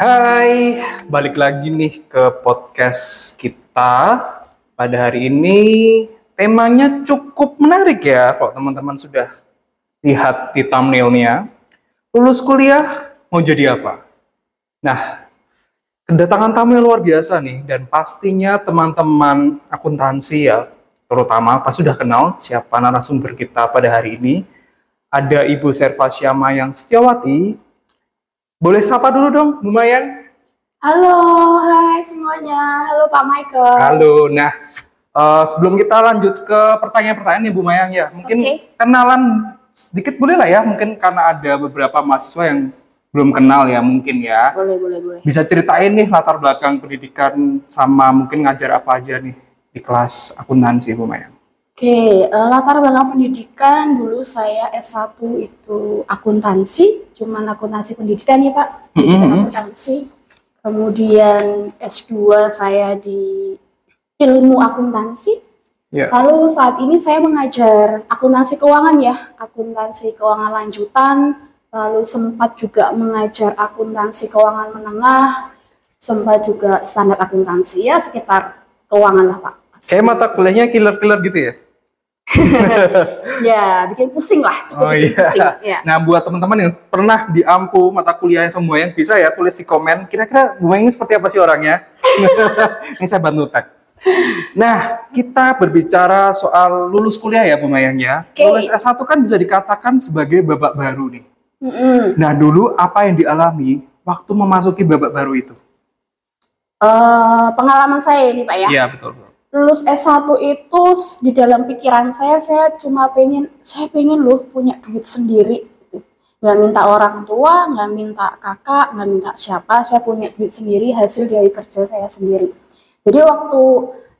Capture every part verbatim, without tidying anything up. Hai, balik lagi nih ke podcast kita. Pada hari ini temanya cukup menarik ya, kalau teman-teman sudah lihat di thumbnailnya. Lulus kuliah mau jadi apa? Nah, kedatangan tamu yang luar biasa nih, dan pastinya teman-teman akuntansi ya, terutama pasti sudah kenal siapa narasumber kita pada hari ini. Ada Ibu Servasya Mayang Sektiawati. Boleh sapa dulu dong, Bu Mayang. Halo, hai semuanya. Halo Pak Michael. Halo. Nah, uh, sebelum kita lanjut ke pertanyaan-pertanyaan nih Bu Mayang ya, mungkin okay. Kenalan sedikit boleh lah ya, mungkin karena ada beberapa mahasiswa yang belum kenal ya mungkin ya. Boleh, boleh, boleh. Bisa ceritain nih latar belakang pendidikan sama mungkin ngajar apa aja nih di kelas akuntansi Bu Mayang. Oke, okay, uh, latar belakang pendidikan dulu saya S satu itu akuntansi, cuman akuntansi pendidikan ya Pak, pendidikan mm-hmm. akuntansi. Kemudian S dua saya di ilmu akuntansi. Yeah. Lalu saat ini saya mengajar akuntansi keuangan ya, akuntansi keuangan lanjutan. Lalu sempat juga mengajar akuntansi keuangan menengah, sempat juga standar akuntansi ya, sekitar keuangan lah Pak. Kayak mata kuliahnya killer-killer gitu ya? Ya, bikin pusing lah. Oh iya. Pusing, ya. Nah, buat teman-teman yang pernah diampu mata kuliah semua yang bisa ya, tulis di komen. Kira-kira Bu Mayang ini seperti apa sih orangnya? Ini saya bantu tag. Nah, kita berbicara soal lulus kuliah ya Bu Mayang ya. Okay. Lulus S satu kan bisa dikatakan sebagai babak baru nih. Mm-hmm. Nah, dulu apa yang dialami waktu memasuki babak baru itu? Uh, pengalaman saya ini Pak ya? Iya, betul. Lulus S satu itu di dalam pikiran saya, saya cuma pengen, saya pengen loh punya duit sendiri. Nggak minta orang tua, nggak minta kakak, nggak minta siapa, saya punya duit sendiri, hasil dari kerja saya sendiri. Jadi waktu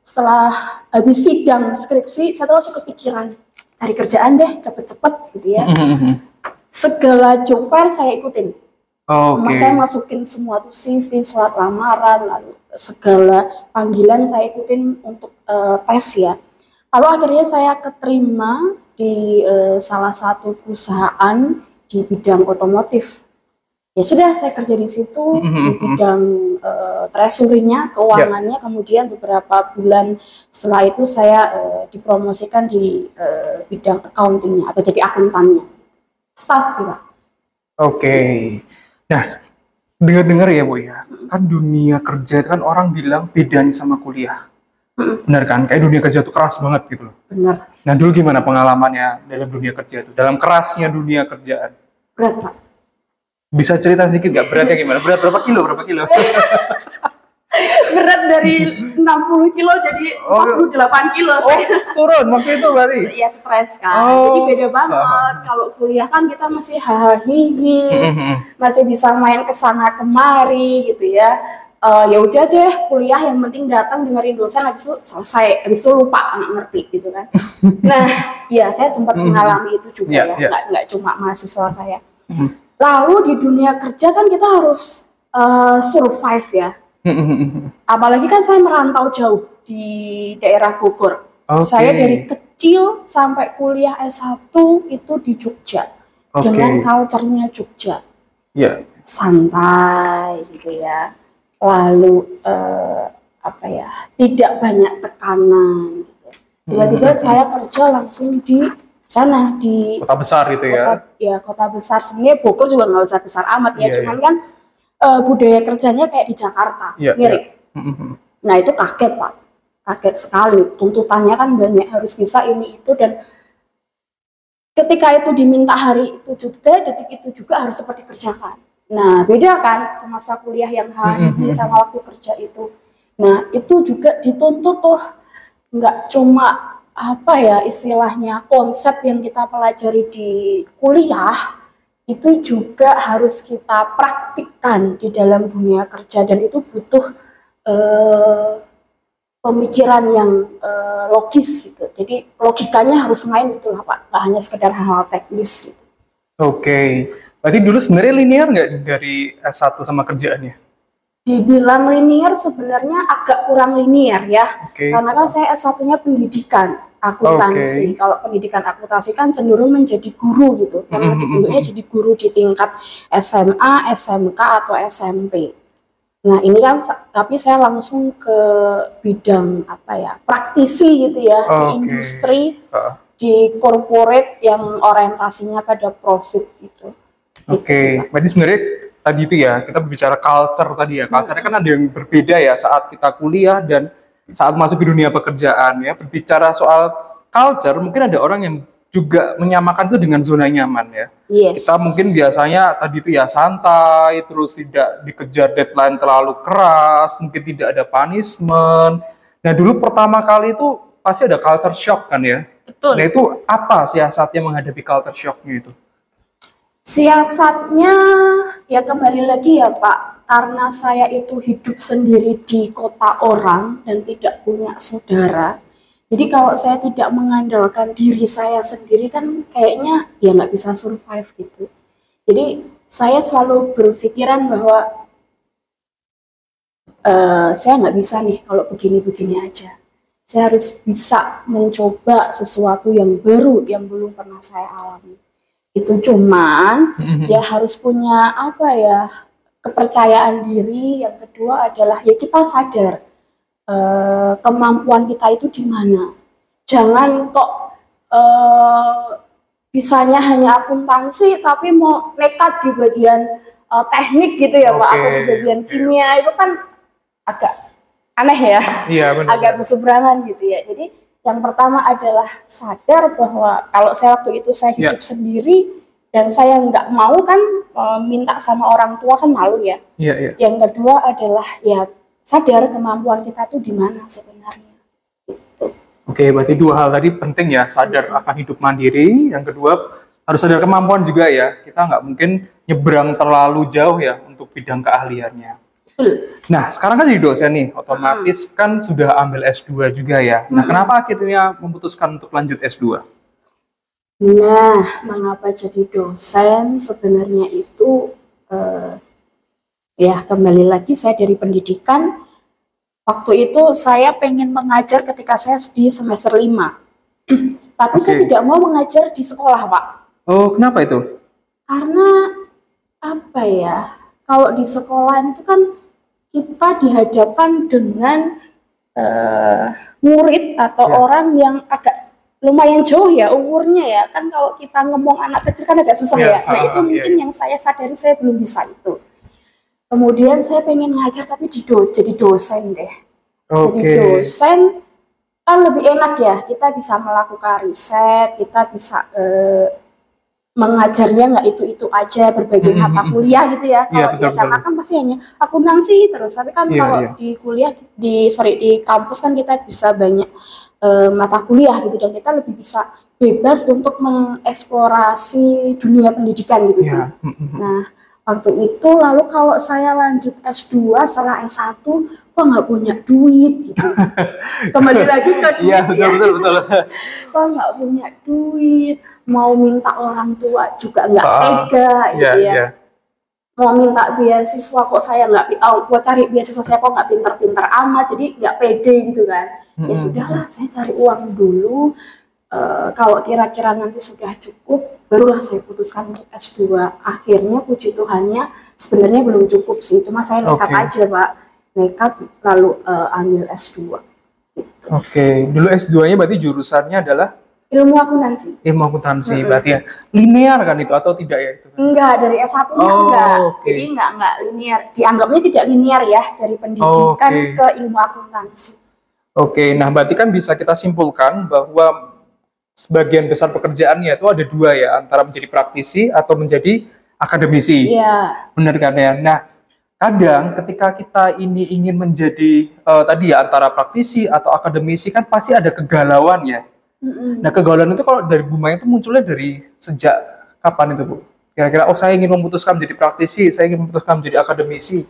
setelah habis sidang skripsi, saya terus kepikiran, cari kerjaan deh, cepet-cepet gitu ya. Segala job fair saya ikutin. Oh, okay. Saya masukin semua tuh C V, surat lamaran, lalu segala panggilan saya ikutin untuk uh, tes ya. Lalu akhirnya saya keterima di uh, salah satu perusahaan di bidang otomotif. Ya sudah, saya kerja di situ mm-hmm. di bidang uh, treasury-nya, keuangannya. Yep. Kemudian beberapa bulan setelah itu saya uh, dipromosikan di uh, bidang accounting-nya atau jadi akuntannya. Staff sih Pak. Oke. Okay. Nah, dengar-dengar ya Bu ya, kan dunia kerja kan orang bilang bedanya sama kuliah. Benar kan? Kayak dunia kerja itu keras banget gitu loh. Benar. Nah dulu gimana pengalamannya dalam dunia kerja itu? Dalam kerasnya dunia kerjaan? Berat Pak. Bisa cerita sedikit gak beratnya gimana? Berat berapa kilo? Berapa kilo? Berat dari enam puluh kilo jadi empat puluh delapan kilo. Oh, turun waktu itu berarti? Iya, stres kan. Oh, jadi beda banget. Bah. Kalau kuliah kan kita masih hahihi, masih bisa main kesana kemari gitu ya. Uh, ya udah deh, kuliah yang penting datang dengerin dosen, habis itu selesai, habis itu lupa, nggak ngerti gitu kan. Nah, ya saya sempat mengalami itu juga yeah, ya, yeah. Nggak, nggak cuma mahasiswa saya. Lalu di dunia kerja kan kita harus uh, survive ya. Apalagi kan saya merantau jauh di daerah Bogor. Okay. Saya dari kecil sampai kuliah S satu itu di Jogja. Okay. Dengan culture-nya Jogja. Yeah. Santai gitu ya. Lalu eh, apa ya? Tidak banyak tekanan gitu. Tiba-tiba mm-hmm. saya kerja langsung di sana di kota besar gitu ya. Kota, ya, kota besar. Sebenarnya Bogor juga nggak besar-besar amat ya, yeah, cuman yeah. kan Uh, budaya kerjanya kayak di Jakarta, yeah, mirip. Yeah. Mm-hmm. Nah itu kaget Pak, kaget sekali. Tuntutannya kan banyak, harus bisa ini itu, dan ketika itu diminta hari itu juga, detik itu juga harus cepat dikerjakan. Nah beda kan semasa kuliah yang hari ini mm-hmm. sama waktu kerja itu. Nah itu juga dituntut tuh, nggak cuma apa ya istilahnya konsep yang kita pelajari di kuliah. Itu juga harus kita praktikkan di dalam dunia kerja, dan itu butuh eh, pemikiran yang eh, logis gitu. Jadi logikanya harus main gitu lah Pak, nggak hanya sekedar hal-hal teknis gitu. Oke, okay. Berarti dulu sebenarnya linear nggak dari S satu sama kerjaannya? Dibilang linear sebenarnya agak kurang linear ya, okay. Karena kan saya S satunya pendidikan akuntansi. Okay. Kalau pendidikan akuntansi kan cenderung menjadi guru gitu, karena bentuknya mm-hmm. jadi guru di tingkat S M A, S M K atau S M P. Nah ini kan, tapi saya langsung ke bidang apa ya, praktisi gitu ya, okay. Di industri, uh. di corporate yang orientasinya pada profit gitu. Oke, okay. Gitu, jadi sebenarnya tadi itu ya, kita berbicara culture tadi ya, culture-nya kan ada yang berbeda ya saat kita kuliah dan saat masuk ke dunia pekerjaan ya. Berbicara soal culture, mungkin ada orang yang juga menyamakan itu dengan zona nyaman ya. Yes. Kita mungkin biasanya tadi itu ya santai, terus tidak dikejar deadline terlalu keras, mungkin tidak ada punishment. Nah dulu pertama kali itu pasti ada culture shock kan ya. Betul. Nah itu apa siasatnya menghadapi culture shocknya itu? Siasatnya ya kembali lagi ya Pak, karena saya itu hidup sendiri di kota orang dan tidak punya saudara. Jadi kalau saya tidak mengandalkan diri saya sendiri kan kayaknya ya nggak bisa survive gitu. Jadi saya selalu berpikiran bahwa uh, saya nggak bisa nih kalau begini-begini aja. Saya harus bisa mencoba sesuatu yang baru yang belum pernah saya alami. Itu cuman ya harus punya apa ya, kepercayaan diri. Yang kedua adalah ya kita sadar Uh, kemampuan kita itu di mana. Jangan kok uh, bisanya hanya akuntansi tapi mau nekat di bagian uh, teknik gitu ya, okay. Pak, atau di bagian kimia, yeah. Itu kan agak aneh ya, yeah, bener. Agak berseberangan gitu ya. Jadi yang pertama adalah sadar bahwa kalau saya waktu itu saya hidup yeah. sendiri dan saya nggak mau kan uh, minta sama orang tua kan malu ya, yeah, yeah. Yang kedua adalah ya sadar kemampuan kita tuh di mana sebenarnya. Oke, berarti dua hal tadi penting ya, sadar akan hidup mandiri. Yang kedua harus sadar kemampuan juga ya. Kita nggak mungkin nyebrang terlalu jauh ya untuk bidang keahliannya. Nah, sekarang kan jadi dosen nih, otomatis hmm. kan sudah ambil S dua juga ya. Nah, hmm. kenapa akhirnya memutuskan untuk lanjut S dua? Nah, mengapa jadi dosen sebenarnya itu eh, ya kembali lagi saya dari pendidikan. Waktu itu saya pengen mengajar ketika saya di semester lima. Tapi okay. saya tidak mau mengajar di sekolah, Pak. Oh, kenapa itu? Karena apa ya? Kalau di sekolah itu kan kita dihadapkan dengan uh, murid atau yeah. orang yang agak lumayan jauh ya umurnya ya. Kan kalau kita ngomong anak kecil kan agak susah yeah. ya. Nah, uh, itu mungkin yeah. yang saya sadari saya belum bisa itu. Kemudian saya pengen ngajar tapi dido, jadi dosen deh. Okay. Jadi dosen kan lebih enak ya, kita bisa melakukan riset, kita bisa eh, mengajarnya nggak itu-itu aja, berbagai mata kuliah gitu ya. Kalau yeah, di S M A kan pasti hanya akuntansi terus, tapi kan yeah, kalau yeah. di kuliah, di sorry di kampus kan kita bisa banyak eh, mata kuliah gitu dan kita lebih bisa bebas untuk mengeksplorasi dunia pendidikan gitu sih. Yeah. Nah. Waktu itu, lalu kalau saya lanjut S dua setelah S satu, kok nggak punya duit gitu. Kembali lagi ke duit ya, betul, ya. Betul, betul. Kok nggak punya duit, mau minta orang tua juga nggak uh, tega gitu yeah, ya. Yeah. Mau minta beasiswa kok saya nggak, oh, mau cari beasiswa saya kok nggak pinter-pinter amat, jadi nggak pede gitu kan. Mm-hmm. Ya sudahlah, saya cari uang dulu, uh, kalau kira-kira nanti sudah cukup, barulah saya putuskan untuk S dua. Akhirnya puji Tuhannya sebenarnya belum cukup sih, cuma saya nekat okay. aja Pak, nekat lalu uh, ambil S dua gitu. Oke, okay. Dulu S dua nya berarti jurusannya adalah? Ilmu akuntansi. Ilmu akuntansi, mm-hmm. berarti ya linear kan itu atau tidak ya? Itu? Enggak, dari S satu nya oh, enggak, okay. jadi enggak, enggak linear, dianggapnya tidak linear ya, dari pendidikan oh, okay. ke ilmu akuntansi. Oke, okay. Nah berarti kan bisa kita simpulkan bahwa sebagian besar pekerjaannya itu ada dua ya, antara menjadi praktisi atau menjadi akademisi. Iya. Benar kan ya? Nah, kadang ketika kita ini ingin menjadi uh, tadi ya antara praktisi atau akademisi kan pasti ada kegalauan ya. Mm-hmm. Nah, kegalauan itu kalau dari Bu Mayang itu munculnya dari sejak kapan itu, Bu? Kira-kira oh saya ingin memutuskan menjadi praktisi, saya ingin memutuskan menjadi akademisi.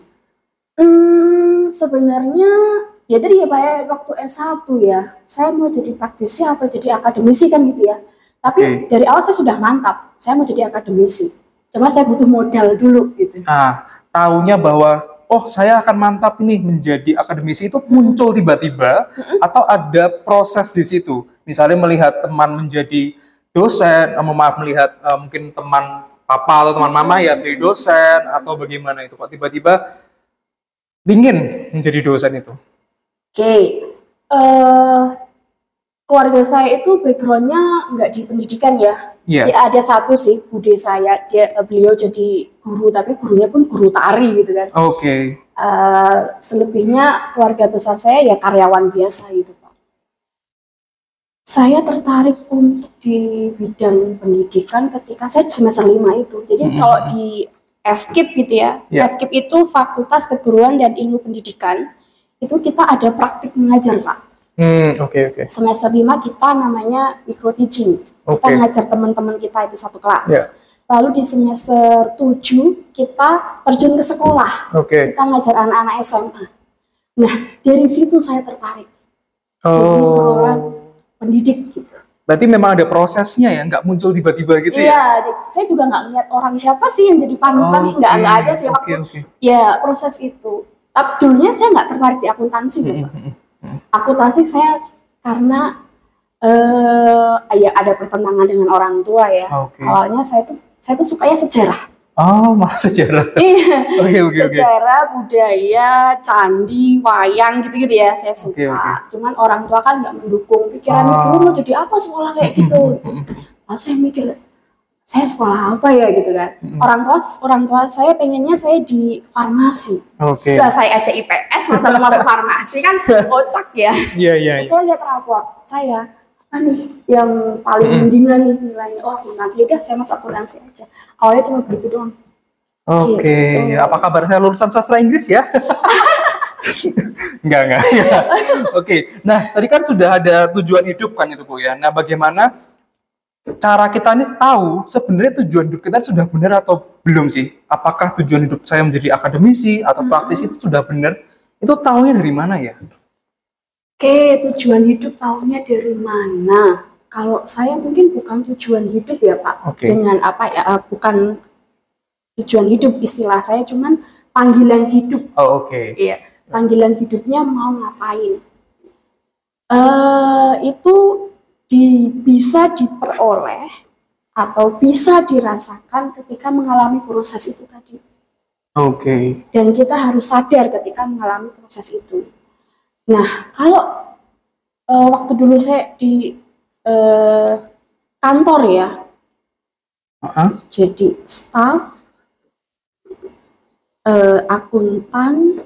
Hmm, sebenarnya ya tadi ya Pak ya, waktu S satu ya, saya mau jadi praktisi atau jadi akademisi kan gitu ya. Tapi okay. dari awal saya sudah mantap, saya mau jadi akademisi. Cuma saya butuh modal dulu gitu. Nah, taunya bahwa, oh saya akan mantap nih menjadi akademisi itu muncul tiba-tiba mm-hmm. atau ada proses di situ. Misalnya melihat teman menjadi dosen, eh, maaf melihat eh, mungkin teman papa atau teman mama ya jadi dosen atau bagaimana itu. Kok tiba-tiba ingin menjadi dosen itu? Oke, okay. uh, keluarga saya itu backgroundnya nggak di pendidikan ya. Yeah. Ya, ada satu sih bude saya, dia beliau jadi guru, tapi gurunya pun guru tari gitu kan. Oke. Okay. Uh, selebihnya keluarga besar saya ya karyawan biasa gitu Pak. Saya tertarik untuk di bidang pendidikan ketika saya di semester lima itu. Jadi mm-hmm. kalau di F K I P gitu ya, yeah. F K I P itu Fakultas Keguruan dan Ilmu Pendidikan, itu kita ada praktik mengajar Pak. Hmm, oke, okay, oke. Okay. Semester lima kita namanya micro teaching, okay. Kita ngajar teman-teman kita itu satu kelas. Yeah. Lalu di semester tujuh kita terjun ke sekolah, okay. Kita ngajar anak-anak S M A. Nah dari situ saya tertarik, oh. Jadi seorang pendidik gitu. Berarti memang ada prosesnya ya, nggak muncul tiba-tiba gitu ya? Iya, saya juga nggak melihat orang siapa sih yang jadi panutan, oh, nggak okay. ada sih waktu. Okay, okay. Ya proses itu. Tapi dulunya saya nggak tertarik di akuntansi, Bapak. Akuntansi saya karena eh, ya ada pertentangan dengan orang tua ya. Okay. Awalnya saya tuh saya tuh sukanya sejarah. Oh, malah sejarah. Iya. Okay, okay, sejarah, okay. budaya, candi, wayang gitu-gitu ya saya suka. Okay, okay. Cuman orang tua kan nggak mendukung pikiran ah. dulu mau jadi apa sekolah kayak gitu. Nah, saya mikir saya sekolah apa ya gitu kan. Mm-hmm. Orang tua orang tua saya pengennya saya di farmasi. Oke. Okay. Nah, saya aja I P S masa masuk farmasi kan kocak ya. Iya, yeah, iya. Yeah, yeah. Saya lihat rapor saya nih yang paling mendingan nih nilainya, oh akuntansi, udah saya masuk akuntansi aja. Awalnya cuma begitu doang. Oke, okay. gitu. Apa kabar saya lulusan sastra Inggris ya? Enggak, enggak. Ya. Oke, okay. Nah tadi kan sudah ada tujuan hidup kan itu Bu ya. Nah bagaimana cara kita ini tahu sebenarnya tujuan hidup kita sudah benar atau belum sih? Apakah tujuan hidup saya menjadi akademisi atau praktis hmm. itu sudah benar? Itu tahunya dari mana ya? Oke, tujuan hidup tahunya dari mana? Kalau saya mungkin bukan tujuan hidup ya Pak, okay. dengan apa ya, bukan tujuan hidup istilah saya, cuman panggilan hidup. Oh, oke. Okay. Iya, panggilan hidupnya mau ngapain? Uh, itu di, bisa diperoleh atau bisa dirasakan ketika mengalami proses itu tadi. Oke. Okay. Dan kita harus sadar ketika mengalami proses itu. Nah, kalau uh, waktu dulu saya di uh, kantor ya, uh-huh. jadi staff, uh, akuntan,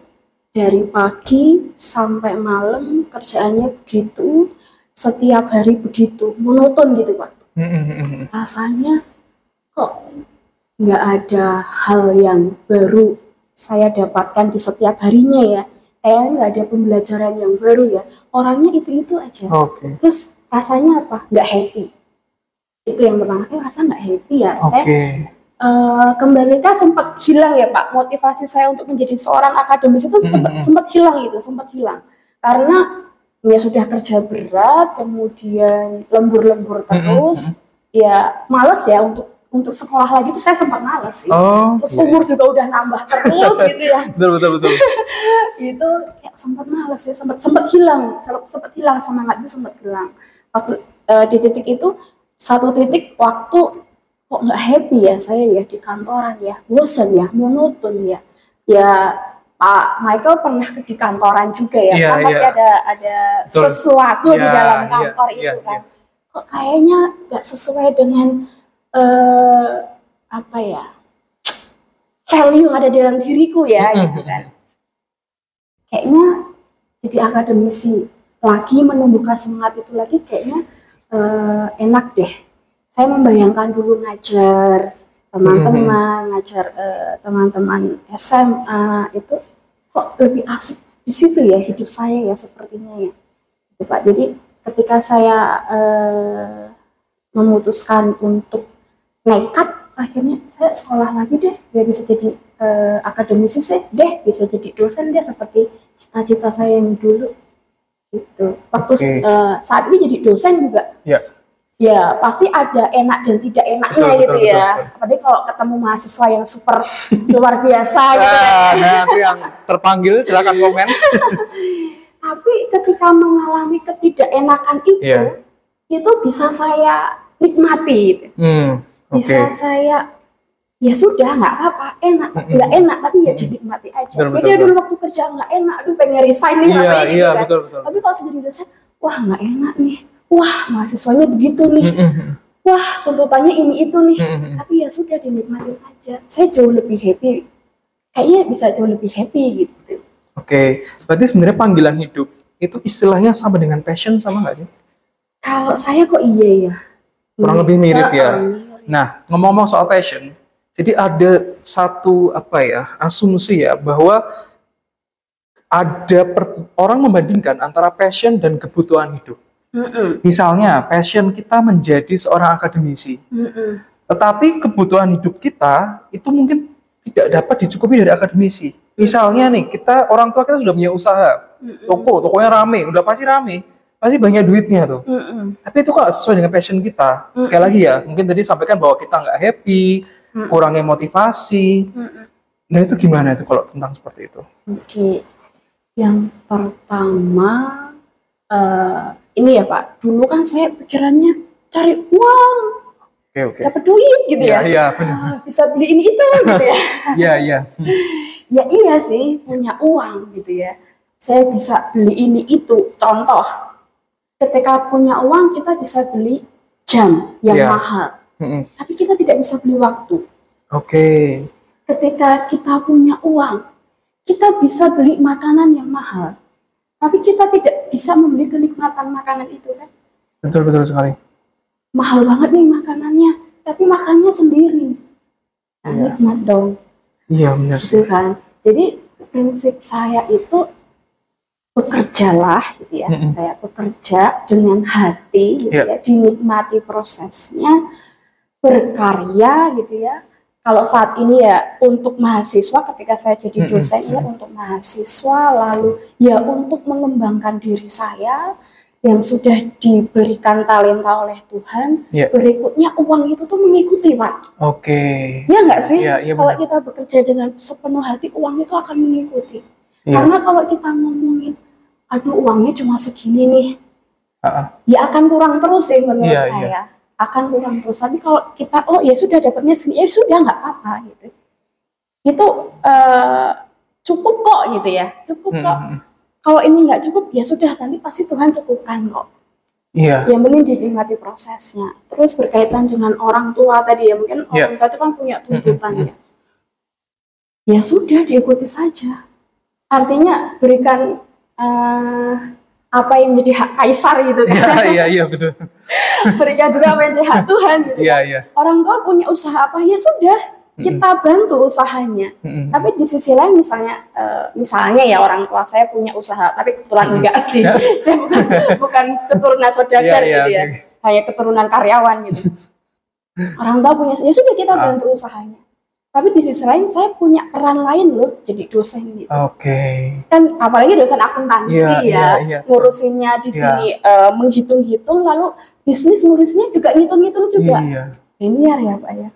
dari pagi sampai malam kerjaannya begitu, setiap hari begitu, monoton gitu Pak. Uh-huh. Rasanya kok nggak ada hal yang baru saya dapatkan di setiap harinya ya. Eh, nggak ada pembelajaran yang baru ya, orangnya itu-itu aja. Okay. Terus rasanya apa? Nggak happy. Itu yang pertama, eh rasa nggak happy ya. Okay. Saya uh, kembali ke sempat hilang ya Pak, motivasi saya untuk menjadi seorang akademisi itu mm-hmm. sempat hilang gitu, sempat hilang. Karena ya sudah kerja berat, kemudian lembur-lembur terus, mm-hmm. ya males ya untuk untuk sekolah lagi tuh saya sempat males sih. Oh, terus iya. umur juga udah nambah terus gitu ya. Betul betul betul. Itu ya, sempat males ya, sempat sempat hilang, sempat hilang semangatnya sempat hilang. Waktu uh, di titik itu satu titik waktu kok nggak happy ya saya ya di kantoran ya, bosan ya, monoton ya. Ya Pak Michael pernah di kantoran juga ya, yeah, kan pasti yeah. ada ada betul. Sesuatu yeah, di dalam kantor yeah, itu yeah, kan. Yeah. Kok kayaknya nggak sesuai dengan Uh, apa ya value yang ada dalam diriku ya gitu kan, kayaknya jadi akademisi lagi menumbuhkan semangat itu lagi kayaknya uh, enak deh. Saya membayangkan dulu ngajar teman-teman ngajar uh, teman-teman S M A itu kok lebih asik di situ ya hidup saya ya sepertinya ya gitu, Pak. Jadi ketika saya uh, memutuskan untuk nekat, akhirnya saya sekolah lagi deh, biar bisa jadi uh, akademisi sih deh, bisa jadi dosen deh, seperti cita-cita saya yang dulu gitu. Waktu okay. uh, saat ini jadi dosen juga yeah. ya pasti ada enak dan tidak enaknya betul, gitu betul, ya betul, betul. Tapi kalau ketemu mahasiswa yang super luar biasa gitu ah, nah, itu yang terpanggil silahkan komen. Tapi ketika mengalami ketidakenakan itu yeah. itu bisa saya nikmati gitu. Hmm, okay. Bisa saya ya sudah nggak apa-apa, enak nggak enak tapi ya dinikmati aja. Betul, betul, jadi dulu waktu kerja nggak enak, aduh pengen resign nih rasanya iya, gitu iya, kan. Betul, betul. Tapi kalau saya jadi dosen, wah nggak enak nih, wah mahasiswanya begitu nih, wah tuntutannya ini itu nih. Tapi ya sudah dinikmati aja. Saya jauh lebih happy, kayaknya bisa jauh lebih happy gitu. Oke, berarti sebenarnya panggilan hidup itu istilahnya sama dengan passion sama nggak sih? Kalau saya kok iya ya. Kurang lebih mirip ya. Nah, ngomong-ngomong soal passion, jadi ada satu apa ya asumsi ya bahwa ada per, orang membandingkan antara passion dan kebutuhan hidup. Mm-mm. Misalnya passion kita menjadi seorang akademisi, Mm-mm. tetapi kebutuhan hidup kita itu mungkin tidak dapat dicukupi dari akademisi. Misalnya nih kita orang tua kita sudah punya usaha, Mm-mm. toko, tokonya rame, udah pasti rame. Pasti banyak duitnya tuh, mm-mm. tapi itu kok sesuai dengan passion kita. Mm-mm. Sekali lagi ya, mungkin tadi sampaikan bahwa kita nggak happy, Mm-mm. kurangnya motivasi. Mm-mm. Nah itu gimana itu kalau tentang seperti itu? Oke, okay. Yang pertama uh, ini ya Pak, dulu kan saya pikirannya cari uang, okay, okay. dapat duit gitu ya, ya, ya uh, bisa beli ini itu gitu ya. Ya, ya. Ya iya sih punya uang gitu ya, saya bisa beli ini itu. Contoh. Ketika punya uang kita bisa beli jam yang yeah. mahal, mm-hmm. tapi kita tidak bisa beli waktu. Oke. Okay. Ketika kita punya uang, kita bisa beli makanan yang mahal, tapi kita tidak bisa membeli kenikmatan makanan itu kan? Betul betul sekali. Mahal banget nih makanannya, tapi makannya sendiri. Nah, yeah. Nikmat dong. Iya yeah, benar sih. Kan? Jadi prinsip saya itu. Bekerjalah gitu ya, mm-hmm. saya bekerja dengan hati gitu yeah. ya, dinikmati prosesnya, berkarya gitu ya. Kalau saat ini ya untuk mahasiswa, ketika saya jadi dosen mm-hmm. ya untuk mahasiswa, lalu ya untuk mengembangkan diri saya yang sudah diberikan talenta oleh Tuhan, yeah. berikutnya uang itu tuh mengikuti Pak. Oke. Okay. Ya nggak sih? Yeah, yeah, kalau bener. Kita bekerja dengan sepenuh hati, uang itu akan mengikuti. Yeah. Karena kalau kita ngomongin, aduh uangnya cuma segini nih, uh-uh. ya akan kurang terus sih menurut yeah, saya, yeah. akan kurang terus. Tapi kalau kita, oh ya sudah dapatnya segini, ya sudah nggak apa-apa gitu. Itu uh, cukup kok gitu ya, cukup kok. Mm-hmm. Kalau ini nggak cukup, ya sudah nanti pasti Tuhan cukupkan kok. Iya. Yeah. Yang penting dinikmati prosesnya. Terus berkaitan dengan orang tua tadi ya, mungkin yeah. orang tua itu kan punya tuntutan mm-hmm. ya. Ya sudah diikuti saja. Artinya berikan uh, apa yang menjadi hak kaisar gitu kan? Iya iya ya, betul. Berikan juga apa yang menjadi hak Tuhan. Gitu ya, kan? Ya. Orang tua punya usaha apa ya sudah kita mm-hmm. bantu usahanya. Mm-hmm. Tapi di sisi lain misalnya uh, misalnya ya orang tua saya punya usaha tapi kebetulan mm-hmm. enggak sih. Ya. Saya bukan, bukan keturunan saudagar ya, gitu ya, ya. Hanya keturunan karyawan gitu. Orang tua punya ya sudah kita bantu ah. usahanya. Tapi di sisi lain saya punya peran lain loh jadi dosen gitu. Oke. Okay. Kan apalagi dosen akuntansi yeah, ya, yeah, yeah. ngurusinnya di sini yeah. uh, menghitung-hitung, lalu bisnis ngurusinnya juga ngitung-ngitung juga. Linear yeah. ya Pak ya. Iya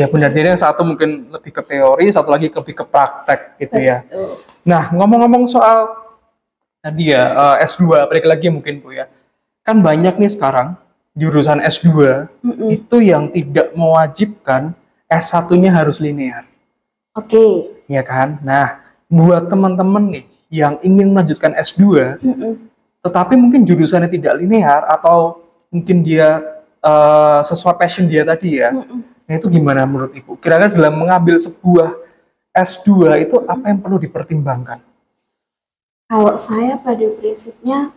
yeah, benar. Jadi yang satu mungkin lebih ke teori, satu lagi lebih ke praktek gitu Betul. Ya. Nah ngomong-ngomong soal tadi ya uh, S dua, balik lagi mungkin Bu ya. Kan banyak nih sekarang jurusan S dua mm-mm. itu yang tidak mewajibkan S satunya harus linear. Oke. Okay. Ya kan? Nah, buat teman-teman nih yang ingin melanjutkan S dua, mm-mm. tetapi mungkin jurusannya tidak linear atau mungkin dia uh, sesuai passion dia tadi ya. Mm-mm. Nah, itu gimana menurut Ibu? Kira-kira dalam mengambil sebuah S dua itu mm-mm. apa yang perlu dipertimbangkan? Kalau saya pada prinsipnya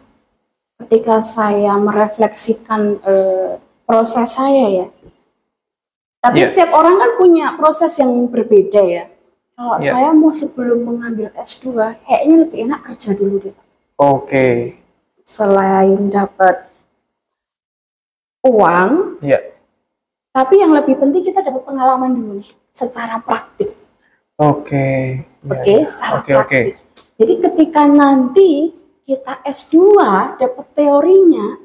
ketika saya merefleksikan eh, proses saya ya, tapi yeah. setiap orang kan punya proses yang berbeda ya. Kalau yeah. saya mau sebelum mengambil S dua, kayaknya lebih enak kerja dulu deh. Oke. Okay. Selain dapat uang, yeah. tapi yang lebih penting kita dapat pengalaman dulu nih, secara praktik. Oke. Okay. Yeah, Oke, okay, yeah. secara okay, praktik. Okay. Jadi ketika nanti kita S dua dapat teorinya,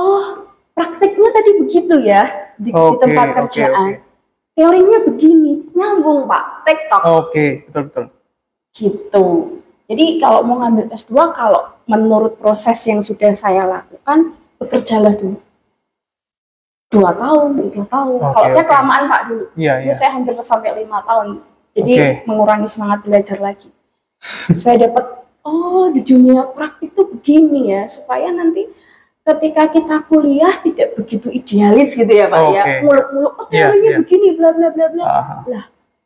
oh praktiknya tadi begitu ya. Di, okay, di tempat kerjaan okay, okay. teorinya begini nyambung Pak TikTok oke okay, betul betul gitu. Jadi kalau mau ngambil S dua kalau menurut proses yang sudah saya lakukan bekerjalah dulu dua tahun, tiga tahun. Okay, kalau okay. saya kelamaan Pak dulu, yeah, yeah. saya hampir sampai lima tahun. Jadi okay. mengurangi semangat belajar lagi. Supaya dapat, oh di dunia praktik tuh begini ya, supaya nanti ketika kita kuliah tidak begitu idealis gitu ya Pak oh, ya, okay. muluk-muluk, oh teorinya yeah, yeah. begini, bla bla bla bla, Aha. lah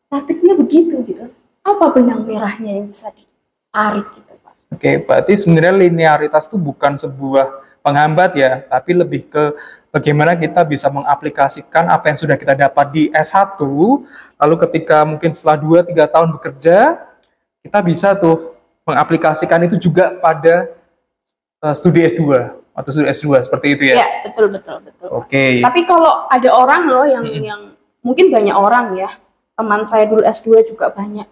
praktiknya begitu gitu. Apa benang merahnya yang bisa ditarik gitu Pak? Oke, okay, berarti sebenarnya linearitas itu bukan sebuah penghambat ya, tapi lebih ke bagaimana kita bisa mengaplikasikan apa yang sudah kita dapat di S satu, lalu ketika mungkin setelah dua tiga tahun bekerja, kita bisa tuh mengaplikasikan itu juga pada uh, studi S dua. Atau sudah S dua seperti itu ya? Iya, betul betul betul. Oke. Okay. Tapi kalau ada orang loh yang mm-hmm. yang mungkin banyak orang ya, teman saya dulu S dua juga banyak.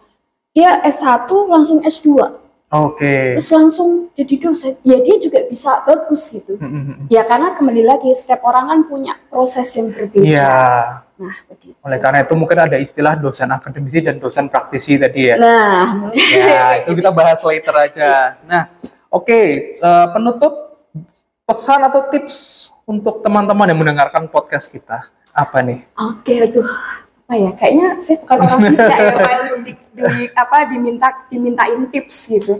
Dia S satu langsung S dua. Oke. Okay. Terus langsung jadi dosen. Ya dia juga bisa bagus gitu. Mm-hmm. Ya karena kembali lagi setiap orang kan punya proses yang berbeda. Iya. Nah, begitu. Oleh karena itu mungkin ada istilah dosen akademisi dan dosen praktisi tadi ya. Nah, ya itu kita bahas later aja. Nah, oke, okay. uh, penutup pesan atau tips untuk teman-teman yang mendengarkan podcast kita apa nih? Oke, aduh, apa ya? Kayaknya saya bukan orang bisa ya, yang di, di, apa diminta dimintain tips gitu.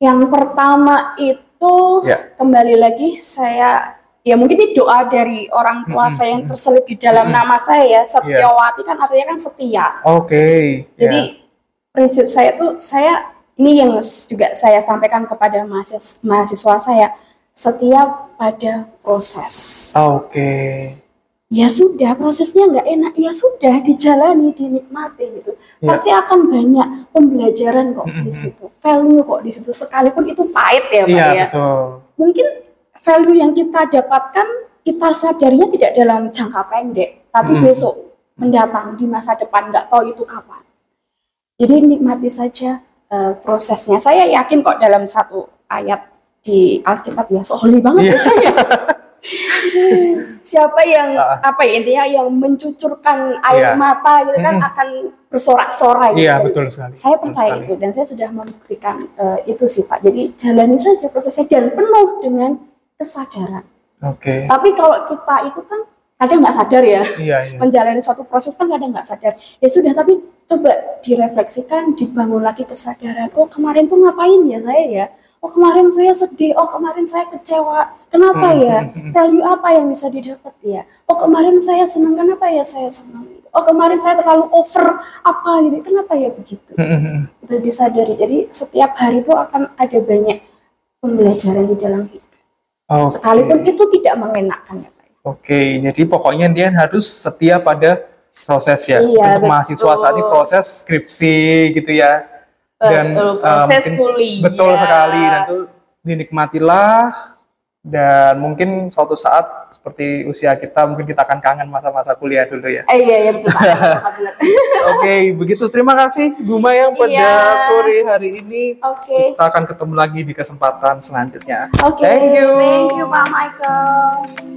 Yang pertama itu ya. Kembali lagi saya ya mungkin ini doa dari orang tua mm-hmm. saya yang terselip di dalam mm-hmm. nama saya ya, Sektiawati yeah. kan artinya kan setia. Oke. Okay. Jadi yeah. prinsip saya tuh saya ini yang juga saya sampaikan kepada mahasiswa, mahasiswa saya. Setia pada proses. Oke. Okay. Ya sudah, prosesnya nggak enak. Ya sudah, dijalani, dinikmati gitu. Yeah. Pasti akan banyak pembelajaran kok mm-hmm. di situ. Value kok di situ. Sekalipun itu pahit ya, Pak yeah, ya. Betul. Mungkin value yang kita dapatkan kita sadarnya tidak dalam jangka pendek, tapi mm-hmm. besok mendatang di masa depan nggak tahu itu kapan. Jadi nikmati saja uh, prosesnya. Saya yakin kok dalam satu ayat di Alkitab ya, sohli banget yeah. ya. Siapa yang uh, apa ya intinya yang mencucurkan air yeah. mata gitu kan mm-hmm. akan bersorak-sorak gitu. Yeah, betul sekali. Saya percaya itu dan saya sudah membuktikan uh, itu sih Pak. Jadi jalani saja prosesnya dan penuh dengan kesadaran. Oke. Okay. Tapi kalau kita itu kan kadang nggak sadar ya. Yeah, yeah. Menjalani suatu proses kan kadang nggak sadar. Ya sudah, tapi coba direfleksikan, dibangun lagi kesadaran. Oh kemarin tuh ngapain ya saya ya? Oh kemarin saya sedih, oh kemarin saya kecewa, kenapa ya? Value apa yang bisa didapat ya? Oh kemarin saya senang, kenapa ya saya senang? Oh kemarin saya terlalu over apa gitu, kenapa ya begitu? Itu disadari. Jadi setiap hari itu akan ada banyak pembelajaran di dalam hidup. Okay. Sekalipun itu tidak mengenakan ya Pak. Oke, okay, jadi pokoknya dia harus setia pada proses ya. Iya, untuk betul. Mahasiswa saat ini proses skripsi gitu ya. Dan betul, proses uh, kuliah. Betul sekali, dan itu dinikmatilah, dan mungkin suatu saat seperti usia kita mungkin kita akan kangen masa-masa kuliah dulu ya. Eh, iya iya betul. Oke, okay, begitu. Terima kasih Bu Mayang pada iya. sore hari ini. Oke. Okay. Kita akan ketemu lagi di kesempatan selanjutnya. Oke. Okay. Thank you. Thank you Pak Michael.